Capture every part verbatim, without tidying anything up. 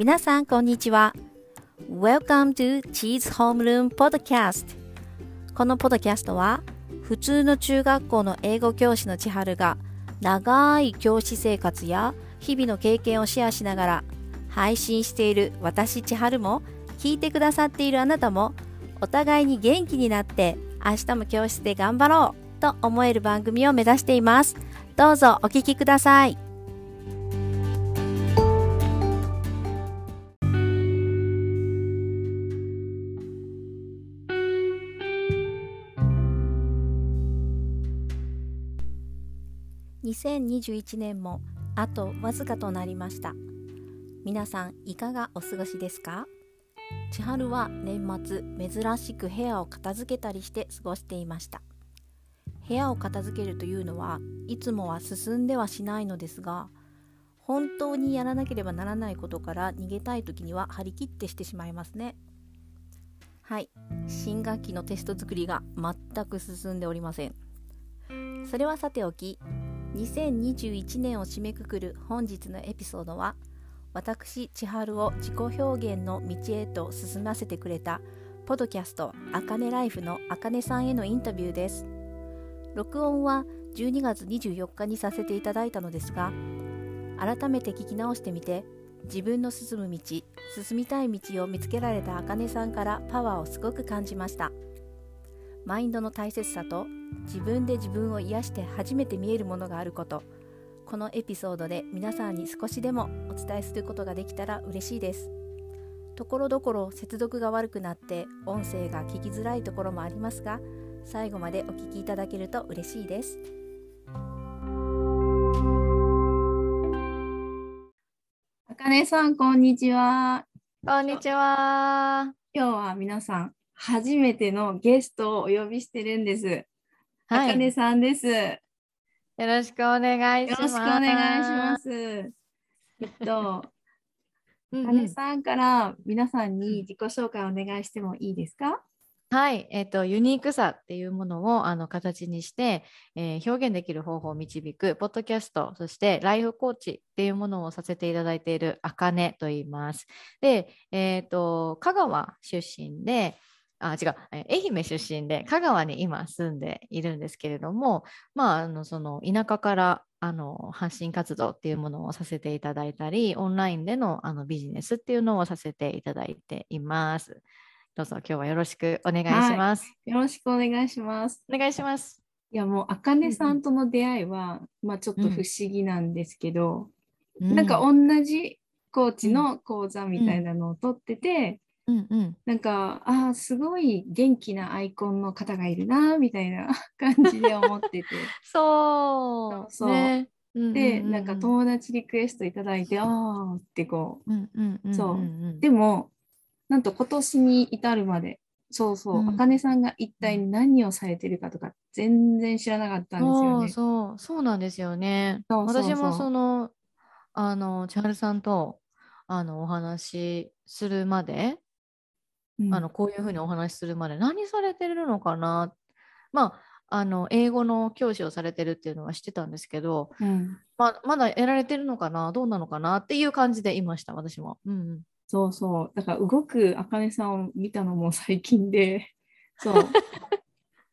皆さんこんにちは。 Welcome to Cheese Homeroom Podcast。 このポッドキャストは普通の中学校の英語教師の千春が長い教師生活や日々の経験をシェアしながら配信している私千春も聞いてくださっているあなたもお互いに元気になって明日も教室で頑張ろうと思える番組を目指しています。どうぞお聞きください。にせんにじゅういちねんもあとわずかとなりました。皆さんいかがお過ごしですか？千春は年末珍しく部屋を片付けたりして過ごしていました。部屋を片付けるというのはいつもは進んではしないのですが、本当にやらなければならないことから逃げたい時には張り切ってしてしまいますね。はい、新学期のテスト作りが全く進んでおりません。それはさておき、にせんにじゅういちねんを締めくくる本日のエピソードは、私千春を自己表現の道へと進ませてくれたポドキャストあかねライフのあかねさんへのインタビューです。録音はじゅうにがつにじゅうよっかにさせていただいたのですが、改めて聞き直してみて自分の進む道、進みたい道を見つけられたあかねさんからパワーをすごく感じました。マインドの大切さと自分で自分を癒して初めて見えるものがあること、このエピソードで皆さんに少しでもお伝えすることができたら嬉しいです。ところどころ接続が悪くなって音声が聞きづらいところもありますが、最後までお聞きいただけると嬉しいです。あかねさんこんにちは。こんにちは。今日は皆さん初めてのゲストをお呼びしてるんです。はい、あかねさんです。よろしくお願いします。よろしくお願いします。えっと、うんうん、あかねさんから皆さんに自己紹介をお願いしてもいいですか？はい、えっと、ユニークさっていうものをあの形にして、えー、表現できる方法を導くポッドキャスト、そしてライフコーチっていうものをさせていただいているあかねと言います。で、えっと、香川出身で、あ、違う、愛媛出身で香川に今住んでいるんですけれども、まあ、あのその田舎からあの発信活動っていうものをさせていただいたり、オンラインで の, あのビジネスっていうのをさせていただいています。どうぞ今日はよろしくお願いします。はい、よろしくお願いします。お願いします。いやもうあかねさんとの出会いは、うん、まあ、ちょっと不思議なんですけど、うん、なんか同じコーチの講座みたいなのを取ってて、うんうんうんうんうん、なんかあすごい元気なアイコンの方がいるなみたいな感じで思っててそうそう、ね、で、うんうんうん、なんか友達リクエストいただいてあーってこう、うんうんうんうん、そうでもなんと今年に至るまでそうそう、うん、あかねさんが一体何をされてるかとか全然知らなかったんですよね。そうそう、そうなんですよね。そうそうそう、私もそのあの千春さんとあのお話しするまで、あのこういうふうにお話しするまで何されてるのかな、まあ、あの英語の教師をされてるっていうのは知ってたんですけど、うん、ま, まだやられてるのかな、どうなのかなっていう感じでいました、私も、うんうん、そうそう、だから動くあかねさんを見たのも最近で、そう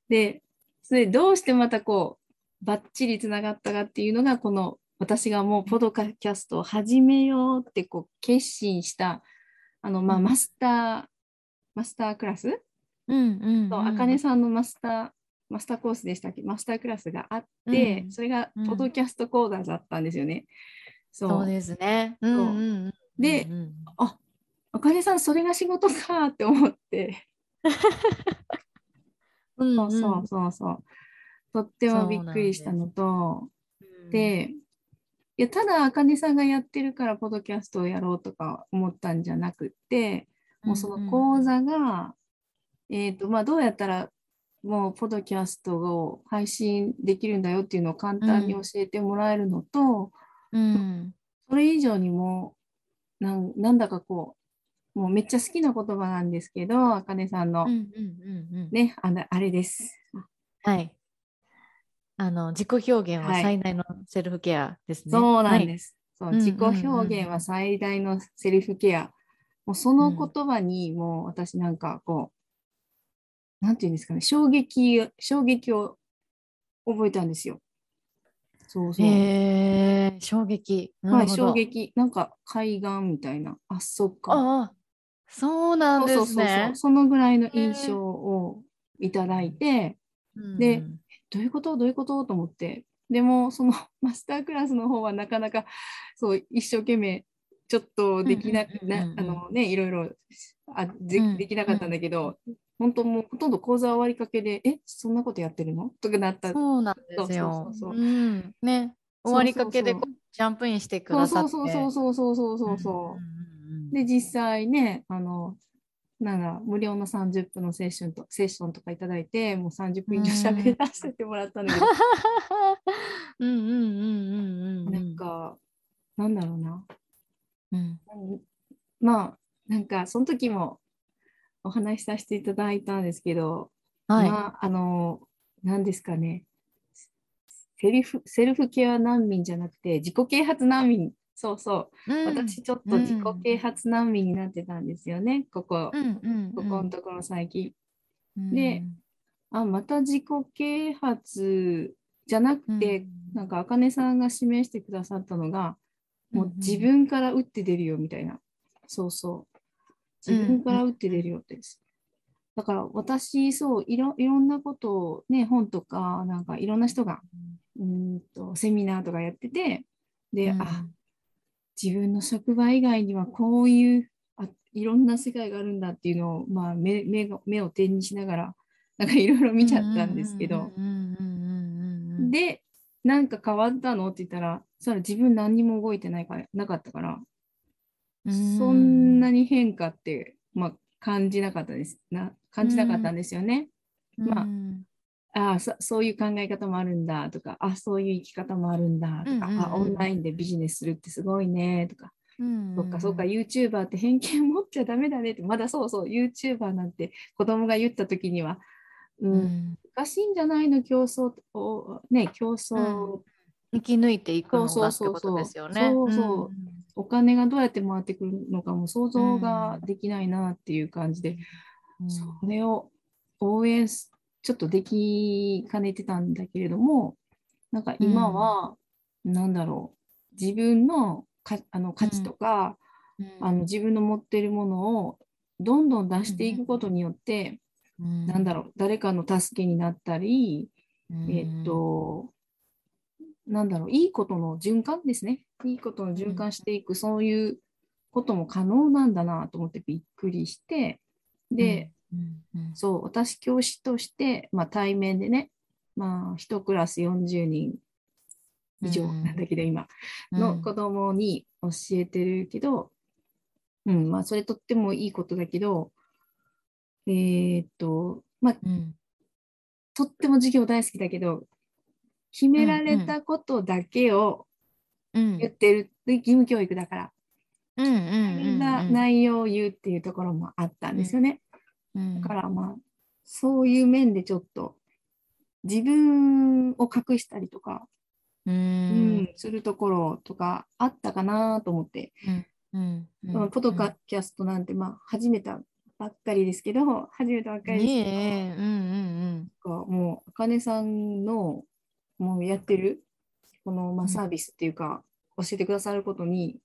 でそれどうしてまたこうバッチリつながったかっていうのが、この私がもうポドキャストを始めようってこう決心したあの、まあ、マスター、うんマスタークラス、うんうんうん、とあかねさんのマスターマスターコースでしたっけ、マスタークラスがあって、うん、それがポドキャスト講座だったんですよね、うん、そう、そうですね、うんうんうん、で、うんうん、あ、あかねさんそれが仕事かって思ってそうそうそうそう、とってもびっくりしたのと で, でいやただあかねさんがやってるからポドキャストをやろうとか思ったんじゃなくて、もうその講座が、うんうん、えーとまあ、どうやったらもうポドキャストを配信できるんだよっていうのを簡単に教えてもらえるのと、うん、それ以上にも な, なんだかこうもうめっちゃ好きな言葉なんですけど、あかねさんの、うんうんうんうん、ね、 あ, のあれです、はい、あの自己表現は最大のセルフケアですね、はい、そうなんです、その自己表現は最大のセルフケア、うんうんうん、もうその言葉にもう私なんかこう、うん、なんていうんですかね、衝撃衝撃を覚えたんですよ。そうそう、えー、衝撃、はい、衝撃、なんか海岸みたいな、あ、そっか、あ、そうなんですね。そうそうそうそう、そのぐらいの印象をいただいて、えー、で、うん、どういうことどういうことと思って、でもそのマスタークラスの方はなかなかそう一生懸命ちょっとできなく、うんうん、あのね、いろいろあ で,、うん、できなかったんだけど、うん、本当もうほとんど講座終わりかけで、え、そんなことやってるのとかなった。そうなんですよ。終わりかけでジャンプインしてくださって、そうそうそうそうそうそうそう、うんうんうん、で実際ね、あのなんか無料のさんじゅっぷんのセッションとセッションとかいただいて、もうさんじゅっぷん以上喋らせてもらったんだけど、うんうんうんうんうん、なんかなんだろうな、うん、まあなんかその時もお話しさせていただいたんですけど、はい、まあ、あの何ですかね、セルフ、セルフケア難民じゃなくて自己啓発難民、そうそう、うん、私ちょっと自己啓発難民になってたんですよね、ここ、うんうんうん、ここのところ最近、うん、で、あ、また自己啓発じゃなくて、うん、なんか茜さんが指名してくださったのが、もう自分から打って出るよみたいな、うん、そうそう、自分から打って出るよってです、うん、だから私そうい ろ, いろんなことをね、本とかなんかいろんな人が、うん、うんとセミナーとかやってて、で、うん、あ、自分の職場以外にはこういうあいろんな世界があるんだっていうのを、まあ、目, 目, 目を点にしながらなんかいろいろ見ちゃったんですけど、で、なんか変わったのって言ったら、それ自分何にも動いてないからなかったから、そんなに変化って、まあ、感じなかったですな感じなかったんですよね。まあ、あ、そ、そういう考え方もあるんだとか、あ、そういう生き方もあるんだとか、あ、オンラインでビジネスするってすごいねとか、そっかそっか YouTuber って偏見持っちゃダメだねって、まだそうそう YouTuber なんて子供が言った時には、うんうん、難しいんじゃないの、競争をね、競争、うん、生き抜いていくのがってことですよね。そうそうそう、うん、お金がどうやって回ってくるのかも想像ができないなっていう感じで、うん、それを応援ちょっとできかねてたんだけれども、なんか今はなんだろう、自分のか、あの価値とか、うんうん、あの自分の持っているものをどんどん出していくことによって、うんなんだろう、誰かの助けになったり、うん、えー、っとなんだろう、いいことの循環ですね、いいことの循環していく、うん、そういうことも可能なんだなと思ってびっくりして、で、うんうんうん、そう、私教師として、まあ、対面でね、まあ、一クラスよんじゅうにん以上なんだけど、うん、今の子供に教えてるけど、うん、まあ、それとってもいいことだけど、えー、っとまあ、うん、とっても授業大好きだけど、決められたことだけを言ってる、うん、義務教育だから、うんうんうんうん、みんな内容を言うっていうところもあったんですよね、うんうん、だからまあそういう面でちょっと自分を隠したりとか、うん、うん、するところとかあったかなと思って、うんうんうん、ポッドキャストなんてまあ始めたばっかりですけど、初めてばっかりですけど、ね、うんうんうん、もう茜さんのもうやってるこの、まあ、サービスっていうか、うん、教えてくださることに、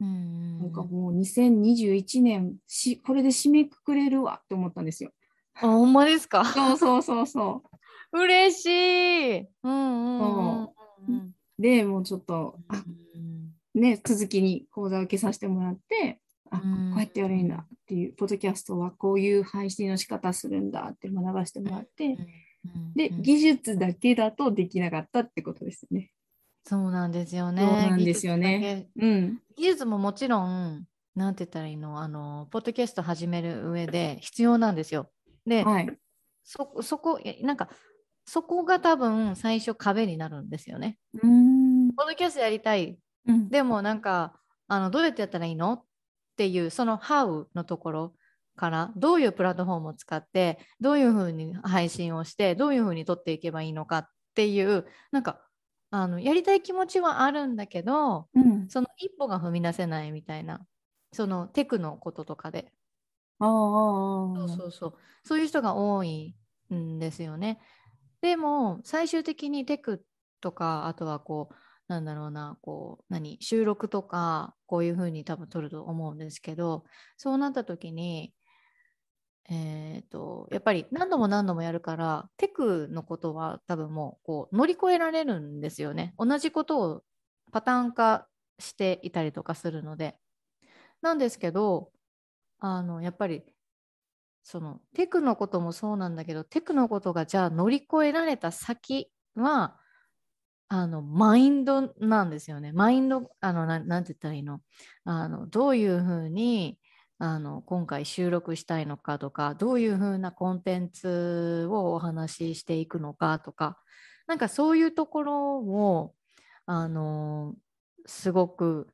うん、なんかもうにせんにじゅういちねんしこれで締めくくれるわって思ったんですよ。あ、ほんまですか？そうそうそうそう。嬉しい。うんうんうん。で、もうちょっと、あ、ね、続きに講座を受けさせてもらって。あ、こうやってやるんだっていう、ポッドキャストはこういう配信の仕方するんだって学ばせてもらって、で、技術だけだとできなかったってことですね。そうなんですよね。そうなんですよね。技術だけ、うん、技術ももちろん、なんて言ったらいいの、あのポッドキャスト始める上で必要なんですよ。で、はい、そ、そこ、なんかそこが多分最初壁になるんですよね。うーん、ポッドキャストやりたい、うん、でもなんかあのどうやってやったらいいの？っていうその How のところから、どういうプラットフォームを使ってどういうふうに配信をしてどういうふうに撮っていけばいいのかっていう、なんかあのやりたい気持ちはあるんだけど、うん、その一歩が踏み出せないみたいな、そのテクのこととかで、ああ、そうそうそう、そういう人が多いんですよね。でも最終的にテクとか、あとはこうなんだろうな、こう何収録とかこういう風に多分撮ると思うんですけど、そうなった時に、えーと、やっぱり何度も何度もやるからテクのことは多分もう、こう乗り越えられるんですよね。同じことをパターン化していたりとかするので。なんですけど、あのやっぱりそのテクのこともそうなんだけど、テクのことがじゃあ乗り越えられた先はあのマインドなんですよね。マインド、あの な, なんて言ったらいい の, あのどういうふうにあの今回収録したいのかとか、どういうふうなコンテンツをお話ししていくのかとか、なんかそういうところをあのすごく、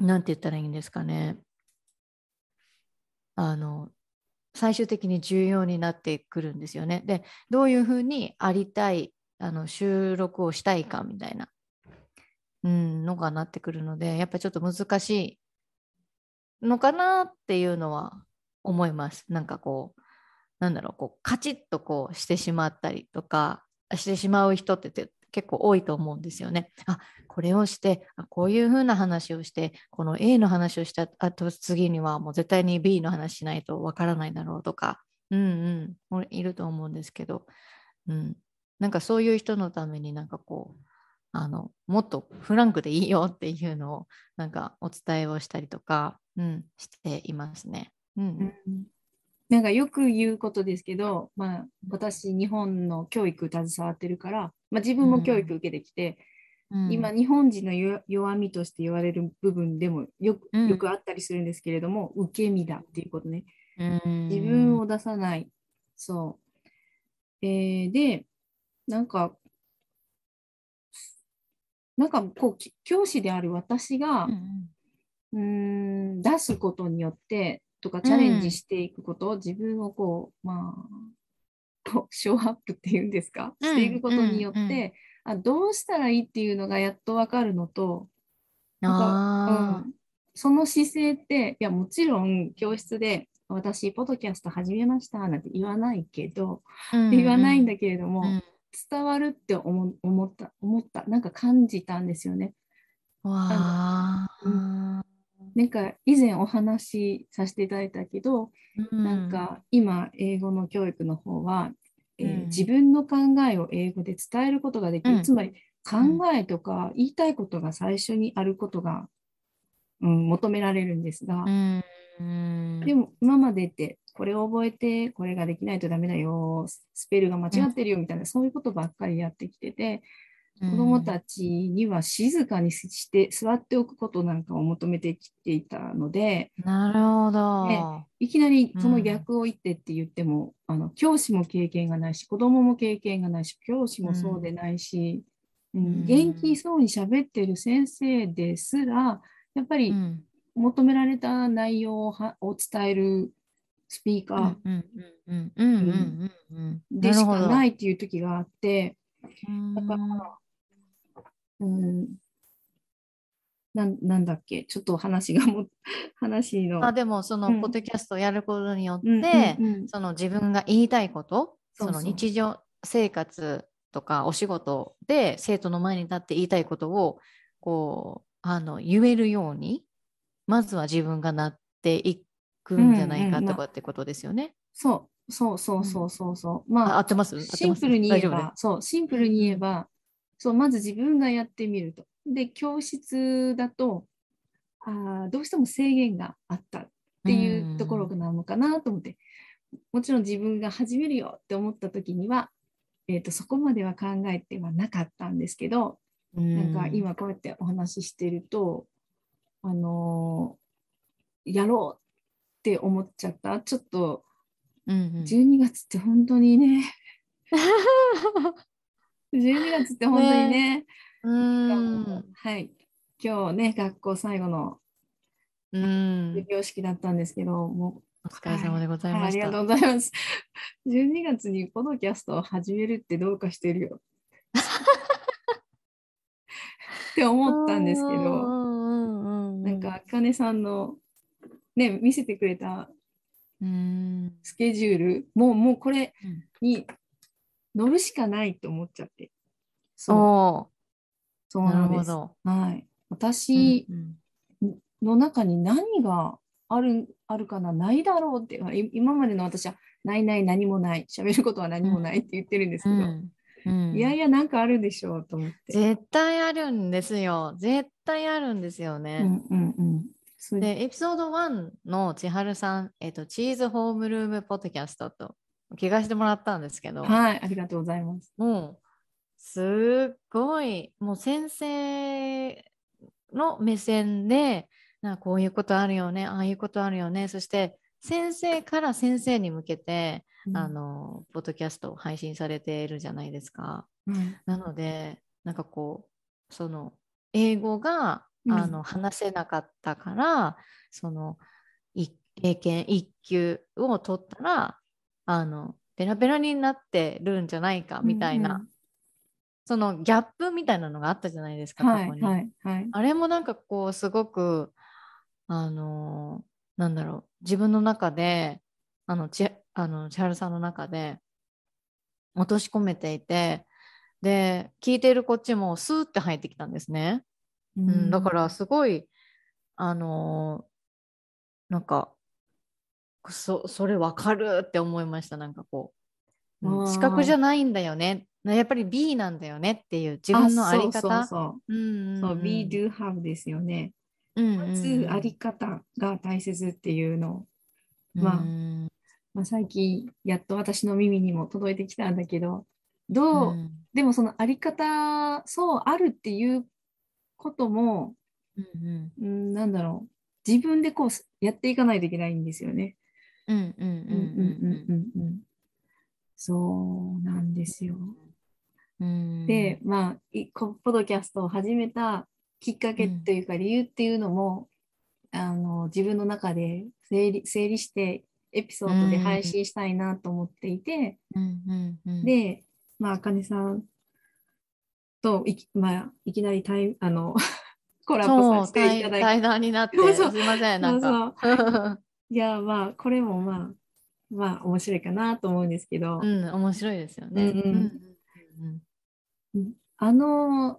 なんて言ったらいいんですかね、あの最終的に重要になってくるんですよね。で、どういうふうにありたい、あの収録をしたいかみたいな、うん、のがなってくるので、やっぱちょっと難しいのかなっていうのは思います。なんかこうなんだろう、こうカチッとこうしてしまったりとかしてしまう人ってて結構多いと思うんですよね。あ、これをして、あ、こういう風な話をして、この A の話をしたあと次にはもう絶対に B の話しないとわからないだろうとか、うんうん、いると思うんですけど、うん、なんかそういう人のために、なんかこうあのもっとフランクでいいよっていうのをなんかお伝えをしたりとか、うん、していますね、うんうん、なんかよく言うことですけど、まあ、私日本の教育携わってるから、まあ、自分も教育受けてきて、うん、今日本人の弱みとして言われる部分でもよ く,、うん、よくあったりするんですけれども、受け身だっていうことね、うん、自分を出さない、そう、えー、でなんかなんかこう教師である私が、うん、うーん出すことによってとかチャレンジしていくこと、うん、自分をこうまあショーアップっていうんですか、うん、していくことによって、うんうん、あ、どうしたらいいっていうのがやっと分かるのと、なんか、うん、その姿勢って、いやもちろん教室で私ポッドキャスト始めましたなんて言わないけど、うんうん、言わないんだけれども、うん、伝わるって 思, 思った思ったなんか感じたんですよね。わー、うん、なんか以前お話しさせていただいたけど、うん、なんか今英語の教育の方は、えーうん、自分の考えを英語で伝えることができる、うん、つまり考えとか言いたいことが最初にあることが、うん、求められるんですが、うんうん、でも今までってこれを覚えてこれができないとダメだよ、スペルが間違ってるよみたいな、うん、そういうことばっかりやってきてて、子どもたちには静かにして座っておくことなんかを求めてきていたので、なるほど、ね、いきなりその逆を言ってって言っても、うん、あの教師も経験がないし、子どもも経験がないし、教師もそうでないし、うんうん、元気そうに喋ってる先生ですら、やっぱり求められた内容をはを伝えるスピーカーでしかないっていう時があって、だから、うん、な, なんだっけちょっと話がもう話のあでもその、うん、ポッドキャストをやることによって、うんうんうん、その自分が言いたいこと、うん、その日常生活とかお仕事で生徒の前に立って言いたいことをこうあの言えるように、まずは自分がなっていくんじゃないかとかってことですよね、うんうん、まあ、そうそうそうそうそうそう、うん、まあ合ってますシンプルに言えば、そうシンプルに言えば、そう、まず自分がやってみると。で教室だとあどうしても制限があったっていうところなのかなと思って、もちろん自分が始めるよって思った時には、えーと、そこまでは考えてはなかったんですけど、なんか今こうやってお話ししてると、あのー、やろうって思っちゃった。ちょっと、うんうん、じゅうにがつって本当にねじゅうにがつって本当にね、ね、うん、はい、今日ね学校最後の授業式だったんですけど、もうお疲れ様でございました、はい、ありがとうございます。じゅうにがつにポッドキャストを始めるってどうかしてるよって思ったんですけど、なんかあかねさんのね見せてくれたスケジュール、もうもうこれに乗るしかないと思っちゃって、そう、そうなんです。なるほど。はい。私の中に何がある、あるかな、ないだろうって、今までの私はないない何もない、喋ることは何もないって言ってるんですけど、うんうん、いやいやなんかあるでしょうと思って。絶対あるんですよ。絶対あるんですよね。うんうんうん、でエピソードワンの千春さん、えっと、Cheese Homeroom Podcast と聞かせてもらったんですけど、はい、ありがとうございます。もうすっごいもう先生の目線でなんかこういうことあるよね、ああいうことあるよね、そして先生から先生に向けて、うん、あのポッドキャストを配信されているじゃないですか、うん、なのでなんかこうその英語が、うん、あの話せなかったからその英検いっ級を取ったらあのベラベラになってるんじゃないかみたいな、うん、そのギャップみたいなのがあったじゃないですか、はい、過去に、はいはい、あれもなんかこうすごくあのー、なんだろう自分の中であのちあの千春さんの中で落とし込めていて、で聞いているこっちもスーって入ってきたんですね、うんうん、だからすごいあのー、なんか そ, それ分かるって思いました。なんかこう視覚じゃないんだよね、やっぱり B なんだよねっていう自分のあり方、そう B do have ですよね、うんうん、まずあり方が大切っていうのを、まあうんまあ、最近やっと私の耳にも届いてきたんだけど、どう、うん、でもそのあり方、そうあるっていうことも、うんうんうん、なんだろう自分でこうやっていかないといけないんですよね。うんうんうんうんうん、そうなんですよ。うんでまあポッドキャストを始めたきっかけというか理由っていうのも、うん、あの自分の中で整理、整理してエピソードで配信したいなと思っていて、うんうんうん、でまあ茜さんといき、まあ、いきなりタイあのコラボさせていただいて対談になってすいませんなんかそうそういやまあこれもまあまあ面白いかなと思うんですけど、うん、面白いですよね、うんうんうん、あの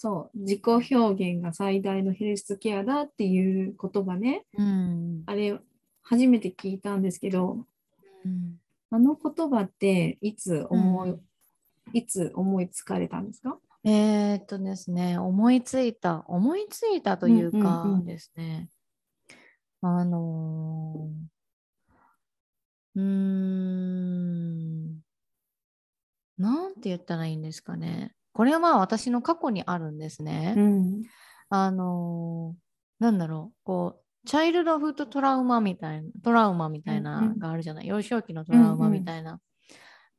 そう自己表現が最大のヘルスケアだっていう言葉ね、うん、あれ初めて聞いたんですけど、うん、あの言葉っていつ思い、うん、いつ思いつかれたんですか？えー、っとですね思いついた思いついたというかですね、うんうんうん、あのー、うーんなんて言ったらいいんですかね、これは私の過去にあるんですね、うん、あのなんだろうこうチャイルドフッドトラウマみたいなトラウマみたいながあるじゃない、うんうん、幼少期のトラウマみたいな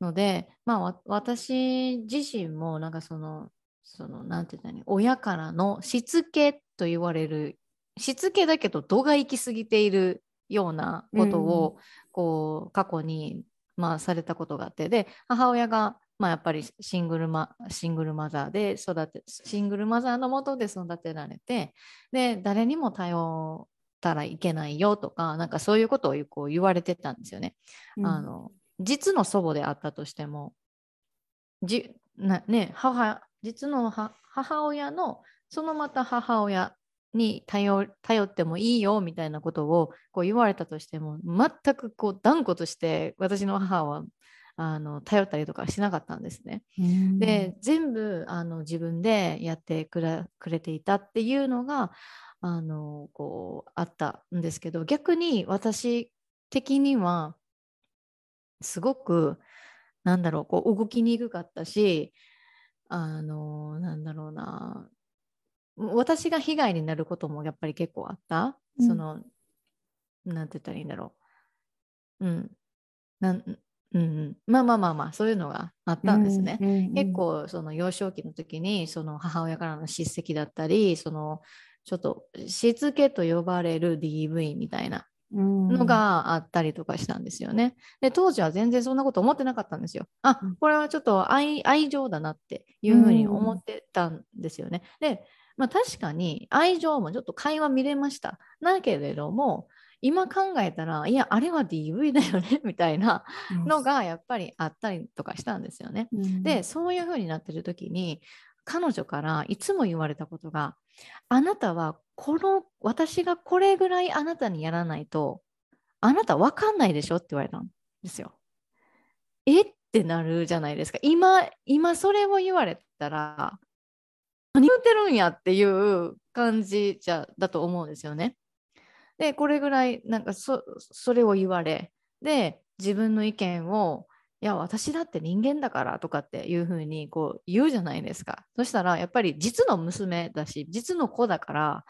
ので、うんうん、まあ私自身もなんかそのそのなんて言ったらいいの、親からのしつけと言われるしつけだけど度が行き過ぎているようなことを、うん、こう過去にまあされたことがあって、で母親がまあ、やっぱりシングルマ、シングルマザーで育て、シングルマザーの下で育てられて、で誰にも頼ったらいけないよとか、なんかそういうことをこう言われてたんですよね、うん、あの実の祖母であったとしてもじな、ね、母実の母親のそのまた母親に 頼, 頼ってもいいよみたいなことをこう言われたとしても、全くこう断固として私の母はあの頼ったりとかしなかったんですね。で全部あの自分でやってくれ、くれていたっていうのがあのこうあったんですけど、逆に私的にはすごくなんだろうこう動きにくかったし、あのなんだろうな私が被害になることもやっぱり結構あった、うん、そのなんて言ったらいいんだろう、うんなんうん、まあまあまあまあそういうのがあったんですね、うんうんうん、結構その幼少期の時にその母親からの叱責だったり、そのちょっとしつけと呼ばれる ディーブイ みたいなのがあったりとかしたんですよね。で当時は全然そんなこと思ってなかったんですよ。あ、これはちょっと 愛, 愛情だなっていうふうに思ってたんですよね。で、まあ、確かに愛情もちょっと垣間見れました。だけれども今考えたら、いや、あれは ディーブイ だよねみたいなのがやっぱりあったりとかしたんですよね。でそういうふうになってる時に彼女からいつも言われたことが、あなたはこの私がこれぐらいあなたにやらないとあなた分かんないでしょって言われたんですよ。えってなるじゃないですか。今今それを言われたら何言ってるんやっていう感じじゃだと思うんですよね。でこれぐらいなんか そ, それを言われ、で自分の意見を、いや私だって人間だからとかっていう風にこう言うじゃないですか。そしたらやっぱり実の娘だし実の子だから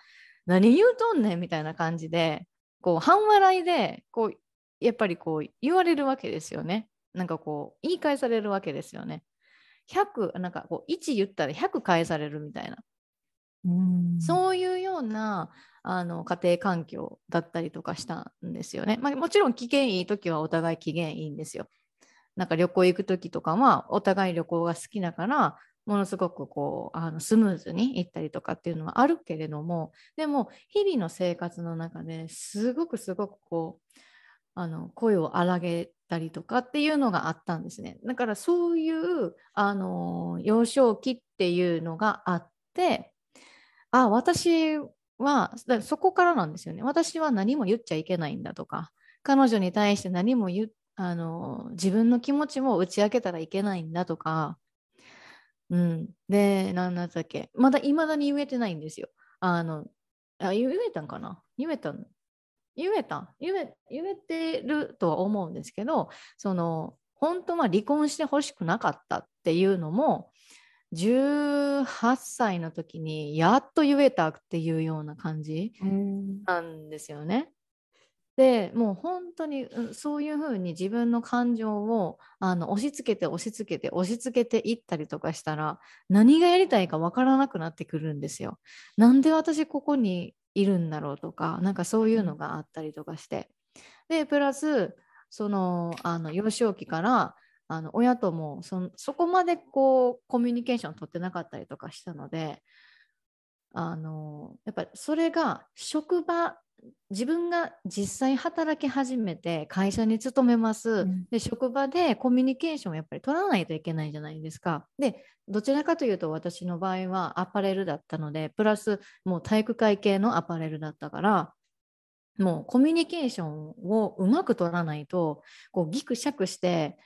何言うとんねんみたいな感じでこう半笑いでこうやっぱりこう言われるわけですよね。なんかこう言い返されるわけですよね。ひゃくなんかこういち言ったらひゃく返されるみたいな、うんそういうようなあの家庭環境だったりとかしたんですよね。まあ、もちろん機嫌いい時はお互い機嫌いいんですよ。なんか旅行行く時とかはお互い旅行が好きだからものすごくこうあのスムーズに行ったりとかっていうのはあるけれども、でも日々の生活の中ですごくすごくこうあの声を荒げたりとかっていうのがあったんですね。だからそういうあの幼少期っていうのがあって、あ私はそこからなんですよね。私は何も言っちゃいけないんだとか、彼女に対して何も言っあの自分の気持ちも打ち明けたらいけないんだとか、うん、で何だったっけ、まだいまだに言えてないんですよ。あのあ言えたんかな言えたん言えたん言え、言えてるとは思うんですけど、その本当は離婚してほしくなかったっていうのもじゅうはっさいの時にやっと言えたっていうような感じなんですよね。でもう本当にそういう風に自分の感情をあの押し付けて押し付けて押し付けていったりとかしたら何がやりたいか分からなくなってくるんですよ。なんで私ここにいるんだろうとか、なんかそういうのがあったりとかして、でプラスそのあの幼少期からあの親とも そ, そこまでこうコミュニケーション取ってなかったりとかしたので、あのやっぱりそれが職場自分が実際働き始めて会社に勤めます、うん、で職場でコミュニケーションをやっぱり取らないといけないじゃないですか。でどちらかというと私の場合はアパレルだったので、プラスもう体育会系のアパレルだったから、もうコミュニケーションをうまく取らないとこうギクシャクして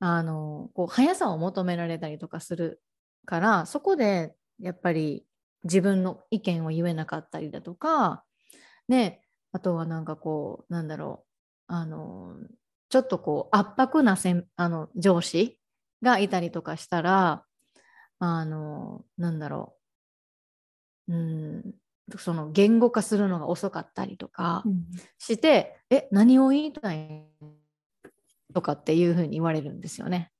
あのこう速さを求められたりとかするから、そこでやっぱり自分の意見を言えなかったりだとかね、あとはなんかこうなんだろう、あのちょっとこう圧迫なせんあの上司がいたりとかしたら、あのなんだろう、うんその言語化するのが遅かったりとかして、うん、え何を言いたいとかっていうふうに言われるんですよね。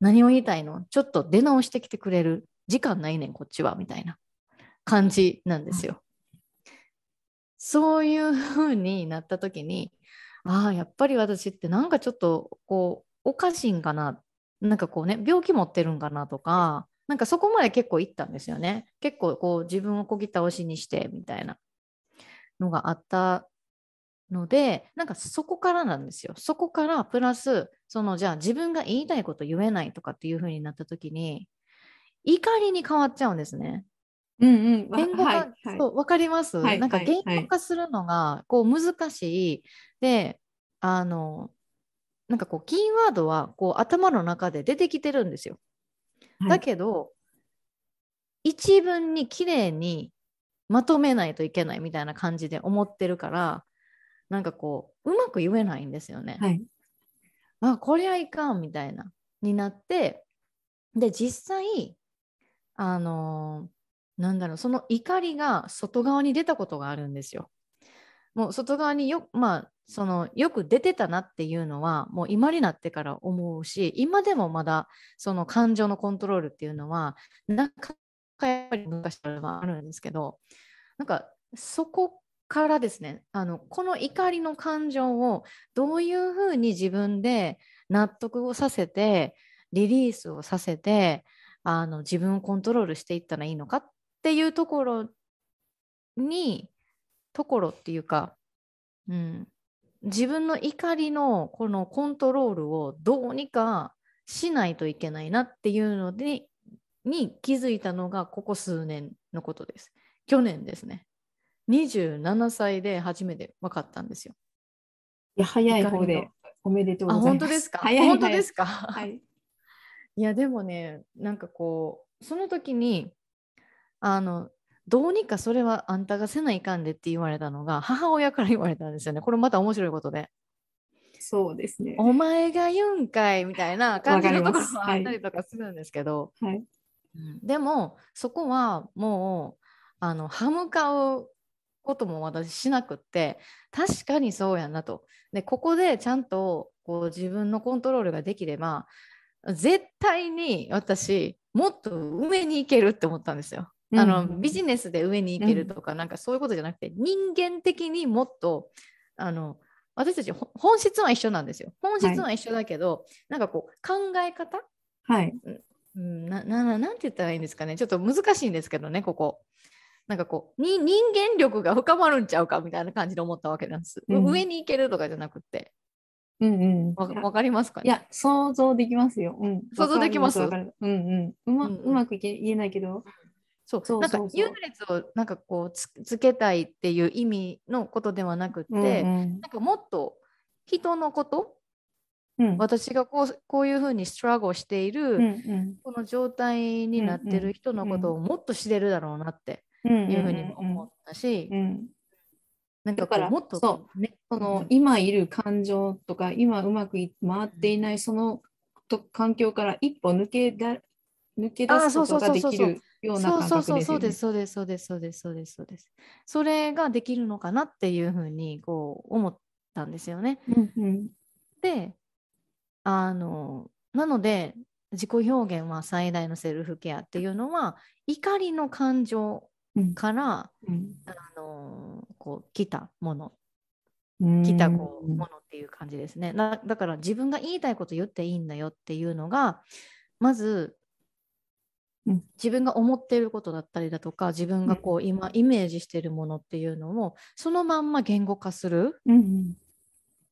何を言いたいの？ちょっと出直してきてくれる？時間ないねんこっちはみたいな感じなんですよ。うんそういう風になった時に、ああやっぱり私ってなんかちょっとこうおかしいんかな、なんかこうね病気持ってるんかなとか、なんかそこまで結構いったんですよね。結構こう自分をこぎ倒しにしてみたいなのがあったので、なんかそこからなんですよ。そこからプラスそのじゃあ自分が言いたいこと言えないとかっていう風になった時に怒りに変わっちゃうんですね。うんうん、言語化、はいはい、そう、わかります、はい、なんか言語化するのがこう難しい、はい、であのなんかこうキーワードはこう頭の中で出てきてるんですよ、はい、だけど一文に綺麗にまとめないといけないみたいな感じで思ってるから、なんかこううまく言えないんですよね、はい、あこりゃいかんみたいなになって、で実際あのなんだろう、その怒りが外側に出たことがあるんですよ。もう外側によ、まあ、そのよく出てたなっていうのはもう今になってから思うし、今でもまだその感情のコントロールっていうのはなかなかやっぱり難しいのがあるんですけど、なんかそこからですね、あのこの怒りの感情をどういうふうに自分で納得をさせてリリースをさせて、あの自分をコントロールしていったらいいのかっていうところにところっていうか、うん、自分の怒りのこのコントロールをどうにかしないといけないなっていうのでに気づいたのがここ数年のことです。去年ですね、にじゅうななさいで初めて分かったんですよ。いや早い方でおめでとうございます。あ、本当ですか？早い本当ですか？はい、いやでもね、なんかこうその時にあのどうにかそれはあんたがせないかんでって言われたのが母親から言われたんですよね。これまた面白いことで、そうですね、お前が言うんかいみたいな感じのところがあったりとかするんですけど、はいはい、でもそこはもうあの歯向かうことも私しなくって、確かにそうやなと。でここでちゃんとこう自分のコントロールができれば絶対に私もっと上に行けるって思ったんですよ。あの、うん、ビジネスで上に行けるとか、うん、なんかそういうことじゃなくて、人間的にもっとあの私たち本質は一緒なんですよ。本質は一緒だけど、はい、なんかこう考え方、はい、な, な, なんて言ったらいいんですかね、ちょっと難しいんですけどね、ここなんかこうに人間力が深まるんちゃうかみたいな感じで思ったわけなんです、うん、上に行けるとかじゃなくて、うんうん、わ, わかりますかね。いや想像できますよ、うん、想像できます。うまく言えないけど、そうそうそうそう、なんか優劣をなんかこう つ, つけたいっていう意味のことではなくて、うんうん、なんかもっと人のこと、うん、私がこ う, こういうふうにストラゴしている、うんうん、この状態になってる人のことをもっと知れるだろうなっていうふうに思ったし、うんうんうん、なんかこうもっとそう、ね、その今いる感情とか今うまく回っていないそのと環境から一歩抜けだ抜け出すことができるような感覚ですよね。そうですそうですそうですそうですそうです。それができるのかなっていうふうにこう思ったんですよね、うんうん、であのなので自己表現は最大のセルフケアっていうのは怒りの感情から、うん、あのこう来たもの来たこうものっていう感じですね。だ、だから自分が言いたいこと言っていいんだよっていうのがまず自分が思っていることだったりだとか自分がこう今イメージしているものっていうのをそのまんま言語化するっ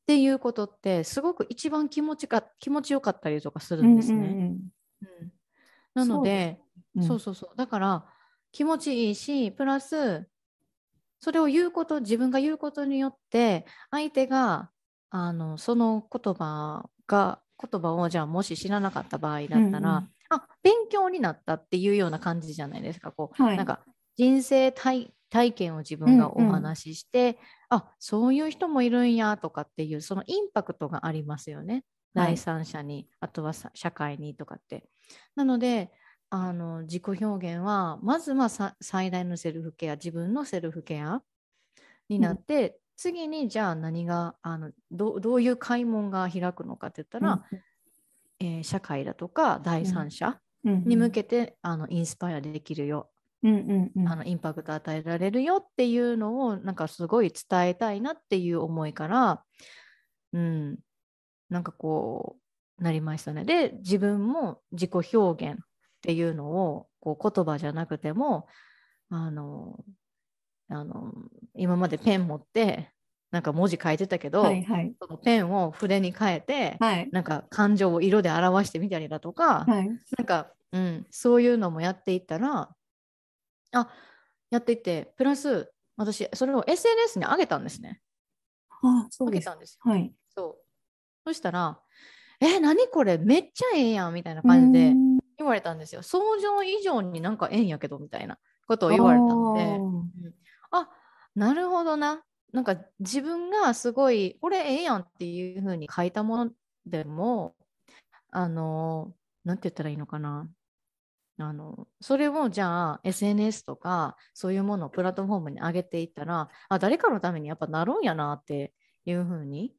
ていうことってすごく一番気持ちか、気持ちよかったりとかするんですね、うんうんうん、なのでそう、うん、そうそうそう、だから気持ちいいしプラスそれを言うこと自分が言うことによって相手があのその言葉が言葉をじゃあもし知らなかった場合だったら、うんうん、あ勉強になったっていうような感じじゃないですか。こう、はい、なんか人生 体, 体験を自分がお話しして、うんうん、あそういう人もいるんやとかっていうそのインパクトがありますよね、はい、第三者にあとは社会にとかって。なのであの自己表現はまずは最大のセルフケア自分のセルフケアになって、うん、次にじゃあ何があの ど, どういう開門が開くのかって言ったら、うんえー、社会だとか第三者に向けて、うんうん、あのインスパイアできるよ、うんうんうん、あのインパクト与えられるよっていうのをなんかすごい伝えたいなっていう思いから、うん、なんかこうなりましたね。で自分も自己表現っていうのをこう言葉じゃなくてもあのあの今までペン持ってなんか文字書いてたけど、はいはい、そのペンを筆に変えて、はい、なんか感情を色で表してみたりだとか、はい、なんか、うん、そういうのもやっていったらあやっていってプラス私それを エスエヌエス に上げたんですね。あ、そうです。上げたんですよ、はい、そう。そしたらえ何これめっちゃええやんみたいな感じで言われたんですよ。想像以上になんかええんやけどみたいなことを言われたので、うん、あなるほどな、なんか自分がすごいこれええやんっていう風に書いたものでもあのなんて言ったらいいのかな、あのそれをじゃあ エスエヌエス とかそういうものをプラットフォームに上げていったらあ誰かのためにやっぱなるんやなっていう風に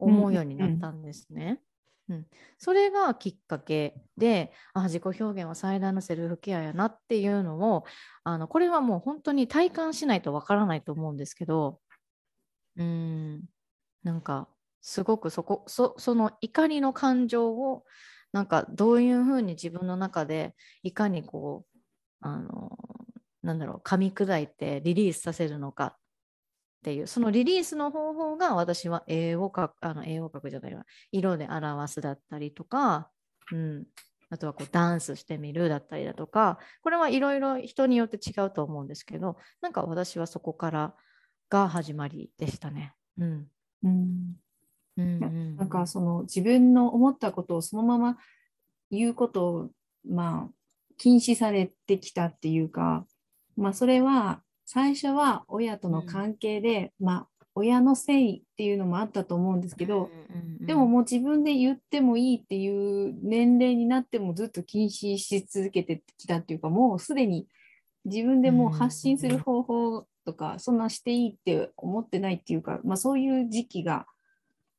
思うようになったんですね、うん、それがきっかけで、あ、自己表現は最大のセルフケアやなっていうのを、あのこれはもう本当に体感しないとわからないと思うんですけど、うーん、なんかすごくそこ そ, その怒りの感情をなんかどういうふうに自分の中でいかにこうあのなんだろう噛み砕いてリリースさせるのかっていう、そのリリースの方法が私は絵を描く、あの絵を描くじゃないわ、色で表すだったりとか、うん、あとはこうダンスしてみるだったりだとか、これはいろいろ人によって違うと思うんですけど、なんか私はそこからが始まりでしたね。うんうんうんうん、なんかその自分の思ったことをそのまま言うことを、まあ、禁止されてきたっていうか、まあ、それは最初は親との関係で、うん、まあ、親のせいっていうのもあったと思うんですけど、うんうんうん、でももう自分で言ってもいいっていう年齢になってもずっと禁止し続けてきたっていうか、もうすでに自分でもう発信する方法とか、うんうん、そんなしていいって思ってないっていうか、まあ、そういう時期が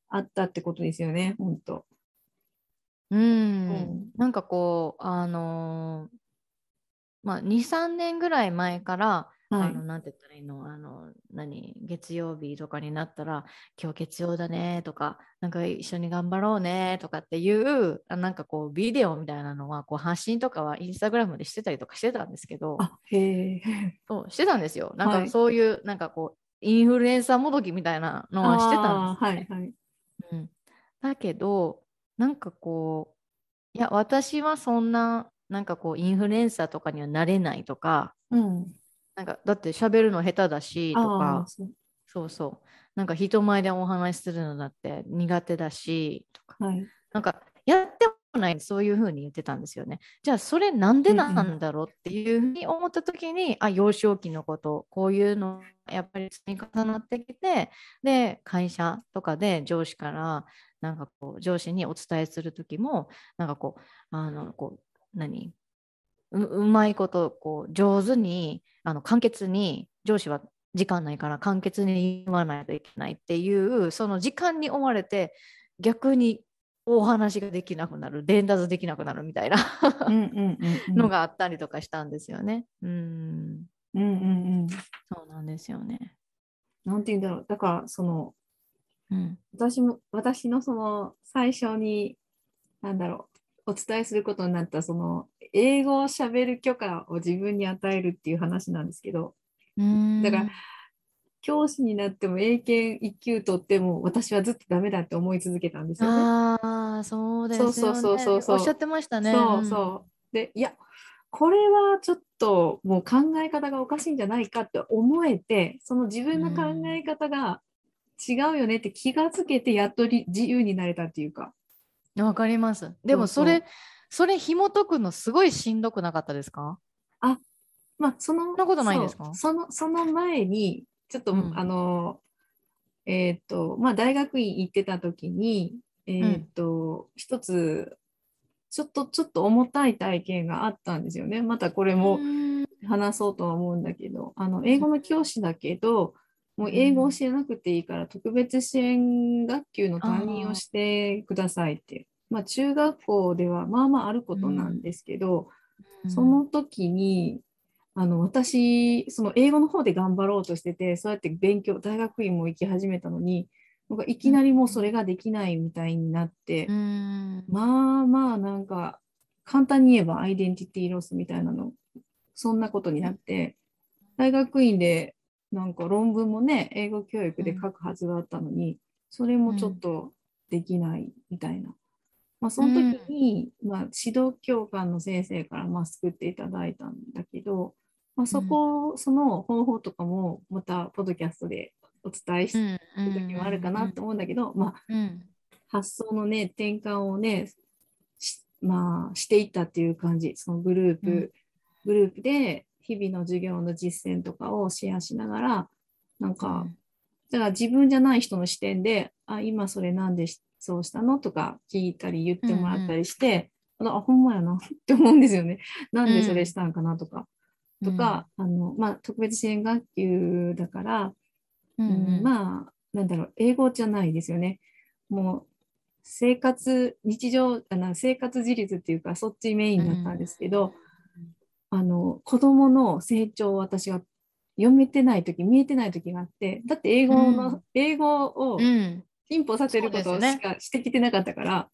あったってことですよね、本当。うん、うん、なんかこうあのー、まあ に,さん 年ぐらい前から、はい、あのなんて言ったらいいの、あの何月曜日とかになったら、今日月曜だねとか、なんか一緒に頑張ろうねとかっていうなんかこうビデオみたいなのはこう発信とかはインスタグラムでしてたりとかしてたんですけど、あ、へえ、そうしてたんですよ。なんかそういう、はい、なんかこうインフルエンサーもどきみたいなのはしてたんです、ね、はいはい。うん、だけどなんかこういや私はそんななんかこうインフルエンサーとかにはなれないとか、うん、なんかだって喋るの下手だしとか、そうそうなんか人前でお話しするのだって苦手だしとか、はい、なんかやってもない、そういう風に言ってたんですよね。じゃあそれなんでなんだろうっていう風に思った時に、うん、あ、幼少期のことこういうのやっぱり積み重なってきて、で会社とかで上司からなんかこう上司にお伝えする時もなんかこうあのこう何 う, うまいことこう上手にあの簡潔に、上司は時間ないから簡潔に言わないといけないっていう、その時間に追われて逆にお話ができなくなる、伝達できなくなるみたいなうんうんうん、うん、のがあったりとかしたんですよね。うんうんうんうん、そうなんですよね。なんて言うんだろう、だからその、うん、私も私のその最初になんだろうお伝えすることになったその英語を喋る許可を自分に与えるっていう話なんですけど、うーん、だから教師になっても英検一級取っても私はずっとダメだって思い続けたんですよね。ああ、そうですよね。そうそうそうそう、おっしゃってましたね。そうそう、で、いやこれはちょっともう考え方がおかしいんじゃないかって思えて、その自分の考え方が違うよねって気がつけて、やっとり自由になれたっていうか。わかります。でもそれ、そうそう、それ紐解くのすごいしんどくなかったですか？あ、まあその、そんなことないんですか？その、その前にちょっと、うん、あのえっとまあ大学院行ってた時にえっと、うん、一つちょっとちょっと重たい体験があったんですよね。またこれも話そうとは思うんだけど、あの英語の教師だけどもう英語を教えなくていいから特別支援学級の担任をしてくださいって、まあ、中学校ではまあまああることなんですけど、その時にあの私その英語の方で頑張ろうとしてて、そうやって勉強大学院も行き始めたのに、なんかいきなりもうそれができないみたいになって、うん、まあまあなんか簡単に言えばアイデンティティロスみたいなの、そんなことになって、大学院でなんか論文もね英語教育で書くはずだったのに、それもちょっとできないみたいな、まあ、その時に、まあ、指導教官の先生からまあ救っていただいたんだけど、まあ、そこその方法とかもまたポッドキャストでお伝えする時もあるかなと思うんだけど、まあ、うん、発想のね転換をね し,、まあ、していったっていう感じ。そのグループ、うん、グループで日々の授業の実践とかをシェアしながら、なんかだから自分じゃない人の視点で、あ、今それなんでそうしたのとか聞いたり言ってもらったりして、うんうん、あ、ほんまやなって思うんですよね。なんでそれしたんかなとか、うん、とか、あの、まあ、特別支援学級だから。うんうん、まあなんだろう英語じゃないですよね。もう生活日常あの生活自立っていうかそっちメインだったんですけど、うん、あの子供の成長を私が読めてない時見えてない時があって、だって英語の、うん、英語を進歩させることしかしてきてなかったから、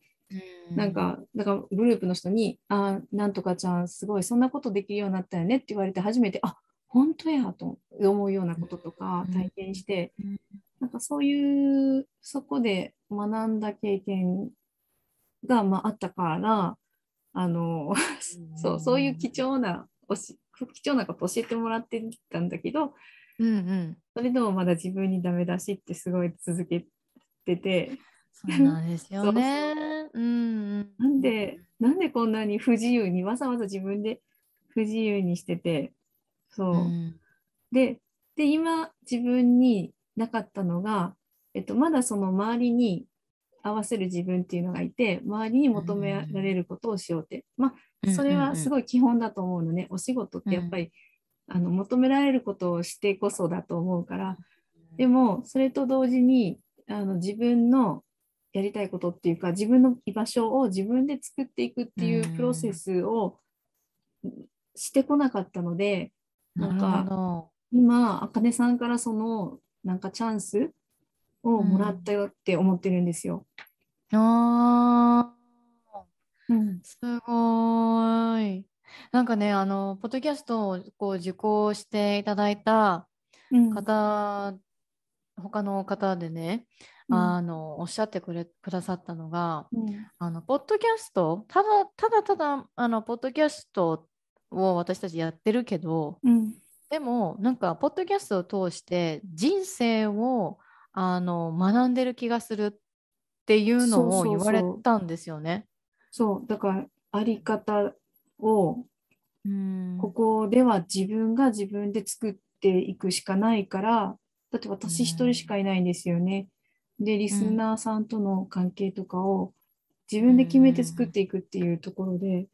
うん、なんかだからグループの人にあなんとかちゃんすごいそんなことできるようになったよねって言われて初めてあ本当やと思うようなこととか体験して、うんうん、なんかそういうそこで学んだ経験が、まあ、あったからあの、うん、そう、そういう貴重な貴重なこと教えてもらってたんだけど、うんうん、それでもまだ自分にダメ出しってすごい続けてて、そうなんですよねそう、うん、なんで、なんでこんなに不自由にわざわざ自分で不自由にしててそう、うん、で、で今自分になかったのが、えっと、まだその周りに合わせる自分っていうのがいて、周りに求められることをしようって、まあ、それはすごい基本だと思うのね、うんうんうん、お仕事ってやっぱり、うん、あの求められることをしてこそだと思うから、でもそれと同時にあの自分のやりたいことっていうか自分の居場所を自分で作っていくっていうプロセスをしてこなかったので、なんか今あかねさんからそのなんかチャンスをもらったよって思ってるんですよ。うん、ああ、うん、すごい。なんかねあのポッドキャストをこう受講していただいた方、うん、他の方でね、うん、あのおっしゃってくれくださったのが、うん、あのポッドキャストただただただあのポッドキャストを私たちやってるけど、うん、でもなんかポッドキャストを通して人生をあの学んでる気がするっていうのを言われたんですよね。そうそうそう、そうだからあり方を、うん、ここでは自分が自分で作っていくしかないから、だって私一人しかいないんですよね、うん、でリスナーさんとの関係とかを自分で決めて作っていくっていうところで、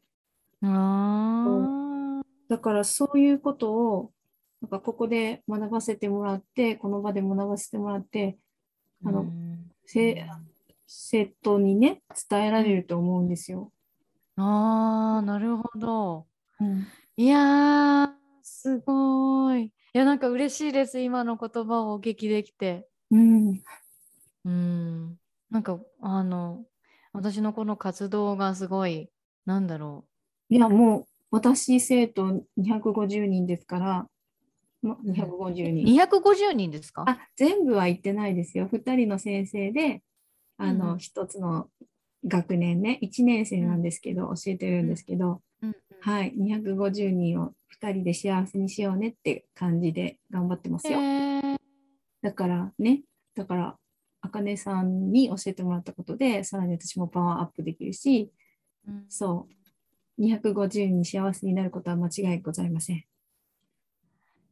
うんうん、あだからそういうことをなんかここで学ばせてもらってこの場で学ばせてもらってあの生徒にね伝えられると思うんですよ。あーなるほど、うん、いやーすごい、いやなんか嬉しいです、今の言葉をお聞きできて、うんうん、なんかあの私のこの活動がすごいなんだろう、いやもう私生徒にひゃくごじゅうにんですからにひゃくごじゅうにんにひゃくごじゅうにんですか、あ全部は行ってないですよ、ふたりの先生であの、うん、ひとつの学年ねいちねん生なんですけど、うん、教えてるんですけど、うんうん、はいにひゃくごじゅうにんをふたりで幸せにしようねって感じで頑張ってますよ。だからねだからあかねさんに教えてもらったことでさらに私もパワーアップできるし、うん、そうにひゃくごじゅうにん幸せになることは間違いございません。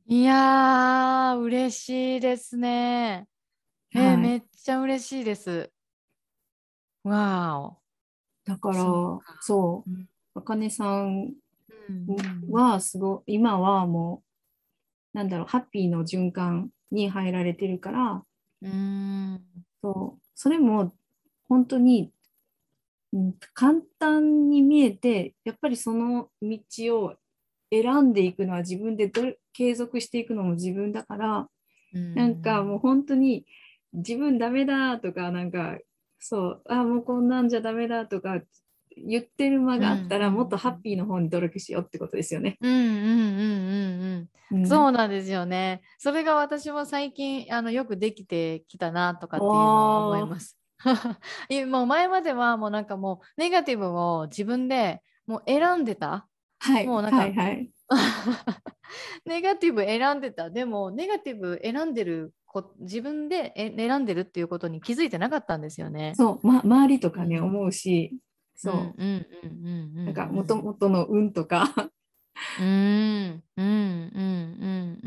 いやー嬉しいですね、えーはい、めっちゃ嬉しいです。わーだからそうあかねさんはすごい今はもうなんだろうハッピーの循環に入られてるから、うーん そうそれも本当に簡単に見えてやっぱりその道を選んでいくのは自分でど継続していくのも自分だから、うん、なんかもう本当に自分ダメだとかなんかそうあもうこんなんじゃダメだとか言ってる間があったら、うん、もっとハッピーの方に努力しようってことですよね。うんうんうんうんうんそうなんですよね。それが私も最近あのよくできてきたなとかっていうのを思います。もう前まではもうなんかもうネガティブを自分でもう選んでた、はい、もうなんか、はいはい、ネガティブ選んでた、でもネガティブ選んでるこ自分で選んでるっていうことに気づいてなかったんですよね。そう、ま、周りとかね、うん、思うしそうなんかもともとの運とかうんうんうんうんう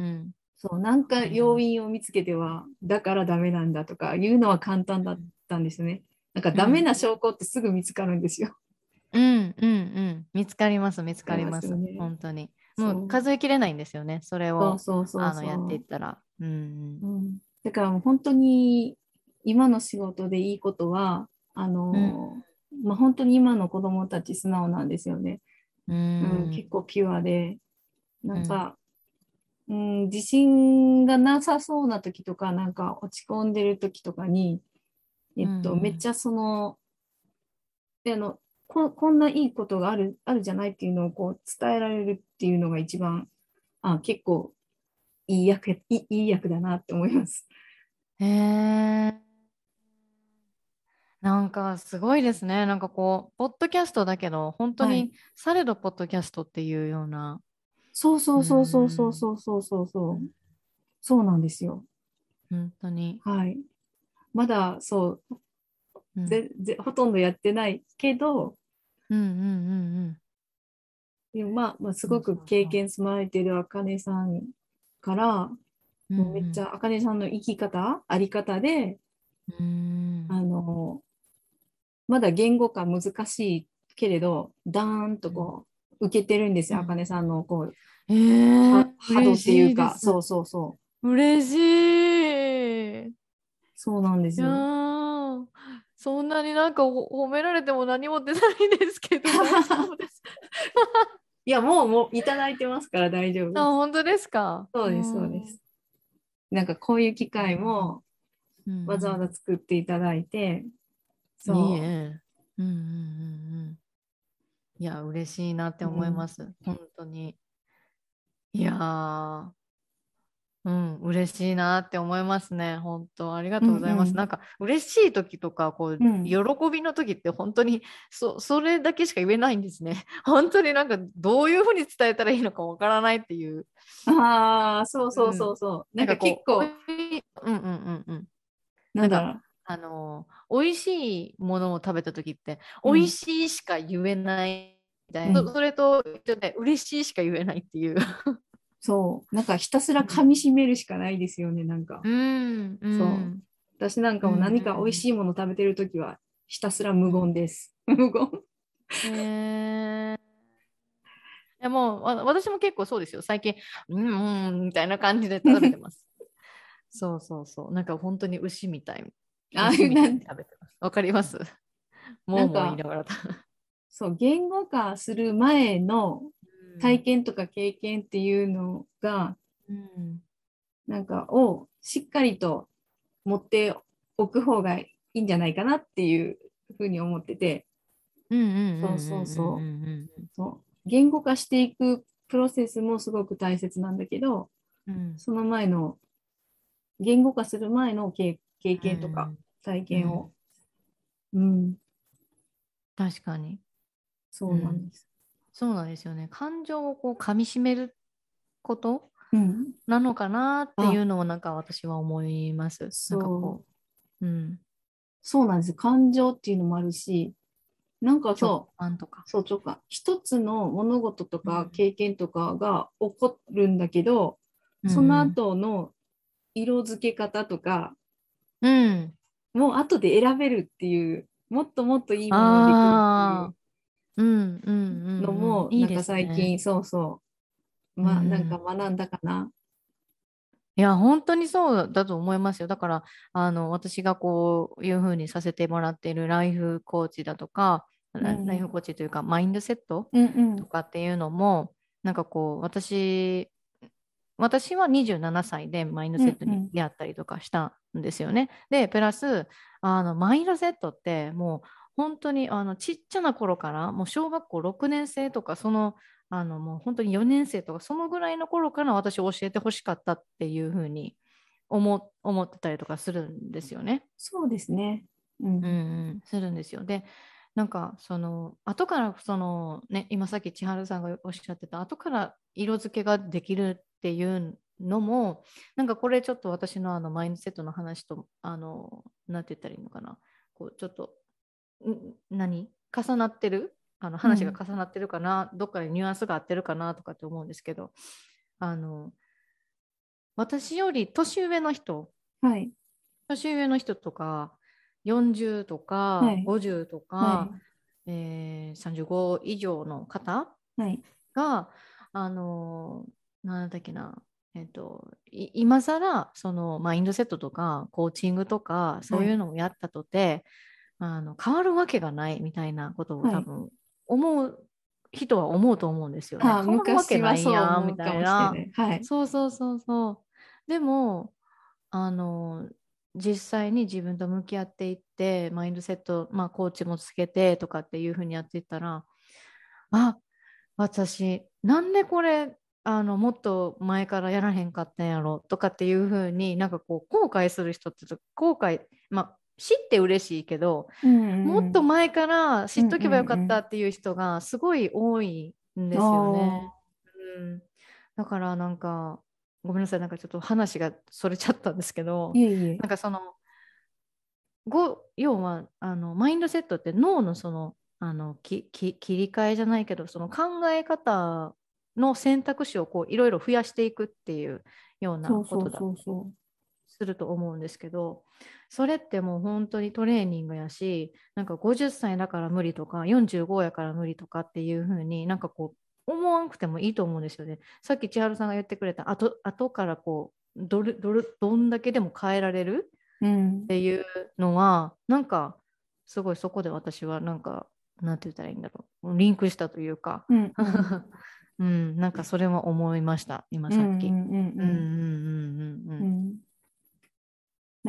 んそうなんか要因を見つけては、うん、だからダメなんだとかいうのは簡単だったんですね。なんかダメな証拠ってすぐ見つかるんですよ。うんうんうん見つかります見つかります、ね、本当にもう数えきれないんですよね、それをそうそうそうそうあのやっていったら、うんうん、だからもう本当に今の仕事でいいことはあの、うんまあ、本当に今の子どもたち素直なんですよね、うんうん、結構ピュアでなんか、うんうん、自信がなさそうな時とかなんか落ち込んでる時とかに、えっとうん、めっちゃそのあの こ, こんないいことがあ る, あるじゃないっていうのをこう伝えられるっていうのが一番あ結構いい 役, い, いい役だなって思います。へー、なんかすごいですね。なんかこうポッドキャストだけど本当にされどポッドキャストっていうような、はい、そうそうそうそうそうそうそうそうそうそうなんですよ本当に。はいまだそうぜぜほとんどやってないけど、うんうんうんうん、でもまあ、まあ、すごく経験積まれてるあかねさんから、うんうん、もうめっちゃあかねさんの生き方あり方で、うん、あのまだ言語化難しいけれどダーンとこう受けてるんですよ、うん、あかねさんのこう、えー、波動っていうかそうそうそう嬉しいそうなんですよ。そんなになんか褒められても何も出ないですけど大丈夫ですいやもう、もういただいてますから大丈夫です。あ本当ですか。そうですそうです、うん、なんかこういう機会もわざわざ作っていただいて、うん、そういいね、うんうんうん、いや嬉しいなって思います、うん、本当にいやーうん、嬉しいなって思いますね。本当ありがとうございます、うんうん、なんか嬉しい時とかこう、うん、喜びの時って本当に そ, それだけしか言えないんですね。本当になんかどういうふうに伝えたらいいのかわからないっていう。ああそうそうそうそう、うん、なんか結構うんうんうんうんなんかあの美味しいものを食べた時って、うん、美味しいしか言えないみたいな、うん、そ, それと、ね、嬉しいしか言えないっていうそうなんかひたすら噛み締めるしかないですよねなんか、うんうん、そう私なんかも何か美味しいもの食べてるときはひたすら無言です無言、えー、いやもう私も結構そうですよ最近うんうんみたいな感じで食べてますそうそうそうなんか本当に牛みたい牛みたいに食べてます。わかりますもうもう言いながらそう言語化する前の体験とか経験っていうのが、うん、なんかをしっかりと持っておく方がいいんじゃないかなっていうふうに思ってて、そうそうそう、そう言語化していくプロセスもすごく大切なんだけど、うん、その前の言語化する前の経験とか体験を、うんうんうん、確かにそうなんです、うんそうなんですよね。感情をこう噛み締めることなのかなっていうのをなんか私は思います、うん、そう、なんかこう、うん、そうなんです。感情っていうのもあるしなんかそう、直感とかそう直感一つの物事とか経験とかが起こるんだけど、うん、その後の色付け方とか、うん、もう後で選べるっていうもっともっといいものできるっていううんうんうん、のもなんか最近いい、ね、そうそう、まあ、なんか学んだかな、うん、いや本当にそうだと思いますよ。だからあの私がこういう風にさせてもらっているライフコーチだとか、うん、ライフコーチというかマインドセットとかっていうのも、うんうん、なんかこう私私はにじゅうななさいでマインドセットに出会ったりとかしたんですよね、うんうん、でプラスあのマインドセットってもう本当にあのちっちゃな頃からもう小学校ろくねんせいとかそのあのもう本当によねんせいとかそのぐらいの頃から私教えてほしかったっていう風に 思, 思ってたりとかするんですよね。そうですね、うんうんうん、するんですよ。でなんかその後からその、ね、今さっき千春さんがおっしゃってた後から色付けができるっていうのもなんかこれちょっと私 の, あのマインドセットの話とあのなんて言ったらいいのかなこうちょっと何重なってるあの話が重なってるかな、うん、どっかにニュアンスが合ってるかなとかって思うんですけどあの私より年上の人、はい、年上の人とかよんじゅうとか、はい、ごじゅうとか、はいえー、さんじゅうご以上の方が、はい、あのなんだっけなえっと、今更そのマインドセットとかコーチングとかそういうのをやったとて、うんあの変わるわけがないみたいなことを多分思う、はい、人は思うと思うんですよね。変わるわけないやみたいな、はい、そうそうそうそう。でもあの実際に自分と向き合っていってマインドセット、まあ、コーチもつけてとかっていう風にやっていったら、あ、私なんでこれあのもっと前からやらへんかったんやろとかっていう風になんかこう後悔する人って後悔、まあ、知って嬉しいけど、うんうん、もっと前から知っとけばよかったっていう人がすごい多いんですよね、うんうん、だからなんかごめんなさい、なんかちょっと話がそれちゃったんですけど、いえいえ、なんかそのご要はあのマインドセットって脳のその、あのきき切り替えじゃないけどその考え方の選択肢をこういろいろ増やしていくっていうようなことだすると思うんですけど、それってもう本当にトレーニングやし、なんかごじゅっさいだから無理とかよんじゅうごやから無理とかっていう風になんかこう思わなくてもいいと思うんですよね。さっき千春さんが言ってくれた後、後からこう ど, る ど, るどんだけでも変えられるっていうのは、うん、なんかすごいそこで私はなんかなんて言ったらいいんだろう、リンクしたというか、うんうん、なんかそれは思いました今さっき。な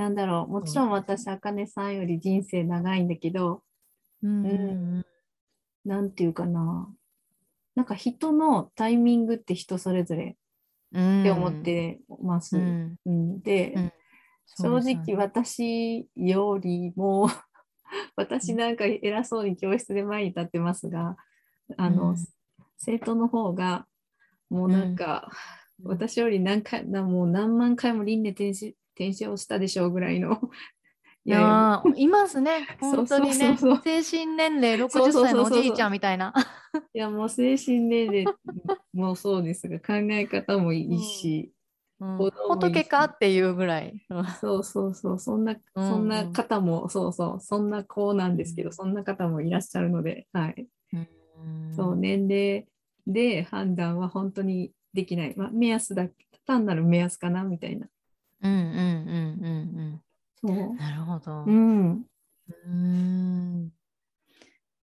んだろう、もちろん私あかねさんより人生長いんだけど、うんうん、なんていうかな、なんか人のタイミングって人それぞれって思ってます、うんうん、で、うん、正直私よりも私なんか偉そうに教室で前に立ってますが、あの、うん、生徒の方がもうなんか、うん、私より何回もう何万回も輪廻転生転生をしたでしょうぐらいのいやいますね本当にね。そうそうそうそう、精神年齢ろくじゅっさいのおじいちゃんみたいな。そうそうそうそういやもう精神年齢もそうですが考え方もいいし、うんうん、仏かっていうぐらいそうそうそうそんな、うんうん、そんな方もそうそうそんな子なんですけど、うん、そんな方もいらっしゃるので、はい、うん、そう年齢で判断は本当にできない、まあ、目安だ単なる目安かなみたいな。うんうんうんうんうん。そうなるほど、うん、うーん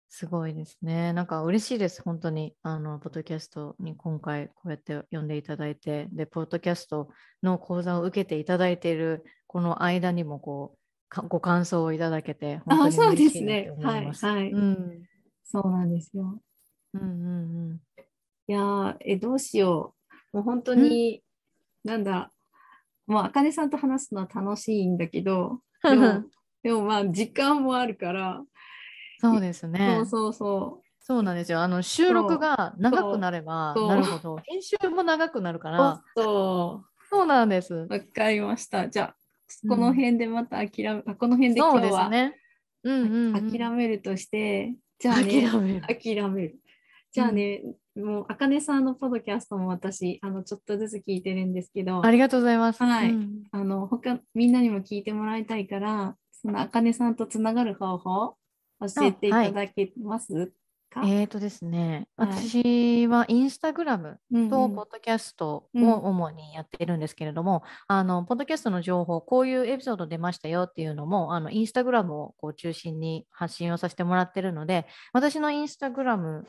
すごいですね。なんか嬉しいです本当に、あのポッドキャストに今回こうやって呼んでいただいて、でポッドキャストの講座を受けていただいているこの間にもこうご感想をいただけて本当に嬉しいなと思います。あ、そうですね、はいはい、うん、そうなんですよ、うんうんうん、いやえどうしよう、もう本当になんだもうあかねさんと話すのは楽しいんだけど、でも、 でもまあ時間もあるからそうですね、そうそうそうそうなんですよ。あの収録が長くなればなるほど編集も長くなるから、そうそうなんです。わかりました。じゃあこの辺でまた諦め、うん、この辺で今日は、ね、うんうんうん、諦めるとして、じゃあね諦める、 諦めるじゃあね、うん、もうあかねさんのポッドキャストも私あのちょっとずつ聞いてるんですけど、ありがとうございます、はい、うん、あの他みんなにも聞いてもらいたいから、そのあかねさんとつながる方法教えていただけますか。はい、えーとですね、はい、私はインスタグラムとポッドキャストを主にやってるんですけれども、うんうん、あのポッドキャストの情報こういうエピソード出ましたよっていうのもあのインスタグラムをこう中心に発信をさせてもらってるので、私のインスタグラム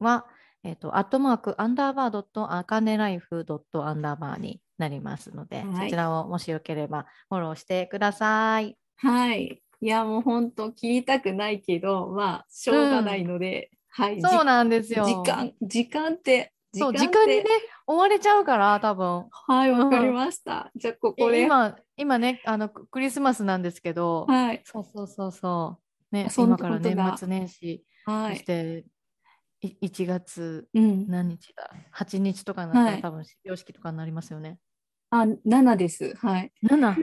はえっと、アットマークアンダーバードットあかねライフドットアンダーバーになりますので、はい、そちらをもしよければフォローしてください。はい。いやもう本当切りたくないけど、まあしょうがないので、うん、はい。そうなんですよ。時間時間って時間ってそう時間にね追われちゃうから多分。はい、わかりました。じゃあここで今今ねあのクリスマスなんですけど、はい。そうそうそうそうね、今から年末年始、はい、そして。いちがつ何日だ、うん、はちにちとかになったら多分始業式とかになりますよね。あ、ななです。はい。なな。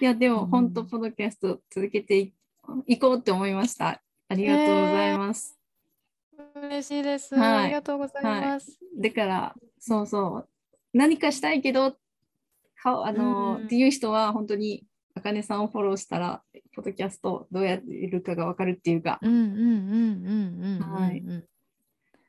いやでも本当、うん、ポッドキャスト続けて い, いこうって思いました。ありがとうございます。えー、嬉しいです、はい。ありがとうございます。はい、だからそうそう何かしたいけどあの、うん、っていう人は本当にあかねさんをフォローしたらポッドキャストどうやっているかが分かるっていうか、うんうんうんうんうん、はい、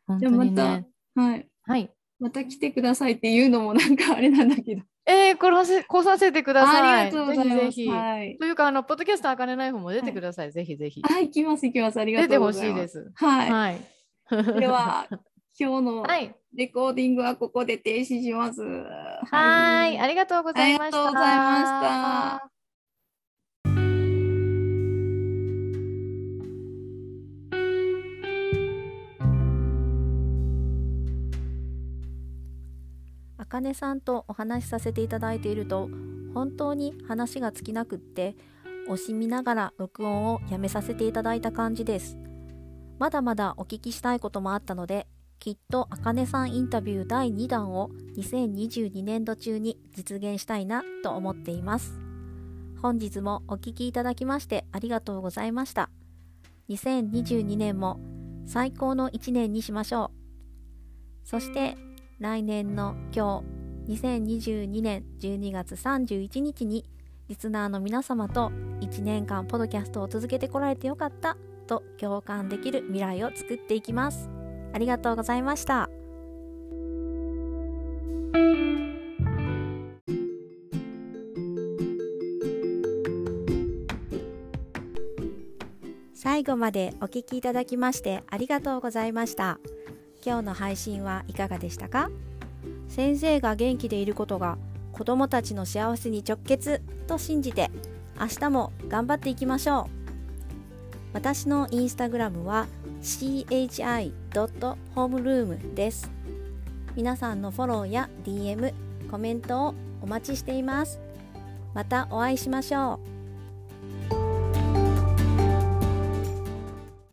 本当にね、じゃあまた、はい、はい、また来てくださいっていうのもなんかあれなんだけど、えー、これこさせてください。ありがとうございます。ぜひぜひ、はい、というかあのポッドキャストあかねない方も出てください、はい、ぜひぜひ。あ、行きます行きます。ありがとうございます。出てほしいです。はい、はい、では今日のレコーディングはここで停止します。はい、はい、ありがとうございました。ありがとうございました。あかねさんとお話しさせていただいていると本当に話が尽きなくって惜しみながら録音をやめさせていただいた感じです。まだまだお聞きしたいこともあったのできっとあかねさんインタビューだいにだんをにせんにじゅうにねんど中に実現したいなと思っています。本日もお聞きいただきましてありがとうございました。にせんにじゅうにねんも最高のいちねんにしましょう。そして来年の今日にせんにじゅうにねんじゅうにがつさんじゅういちにちにリスナーの皆様といちねんかんポッドキャストを続けてこられてよかったと共感できる未来を作っていきます。ありがとうございました。最後までお聞きいただきましてありがとうございました。今日の配信はいかがでしたか？先生が元気でいることが子どもたちの幸せに直結と信じて明日も頑張っていきましょう。私のインスタグラムは チーホームルーム です。皆さんのフォローや ディーエム、コメントをお待ちしています。またお会いしましょう。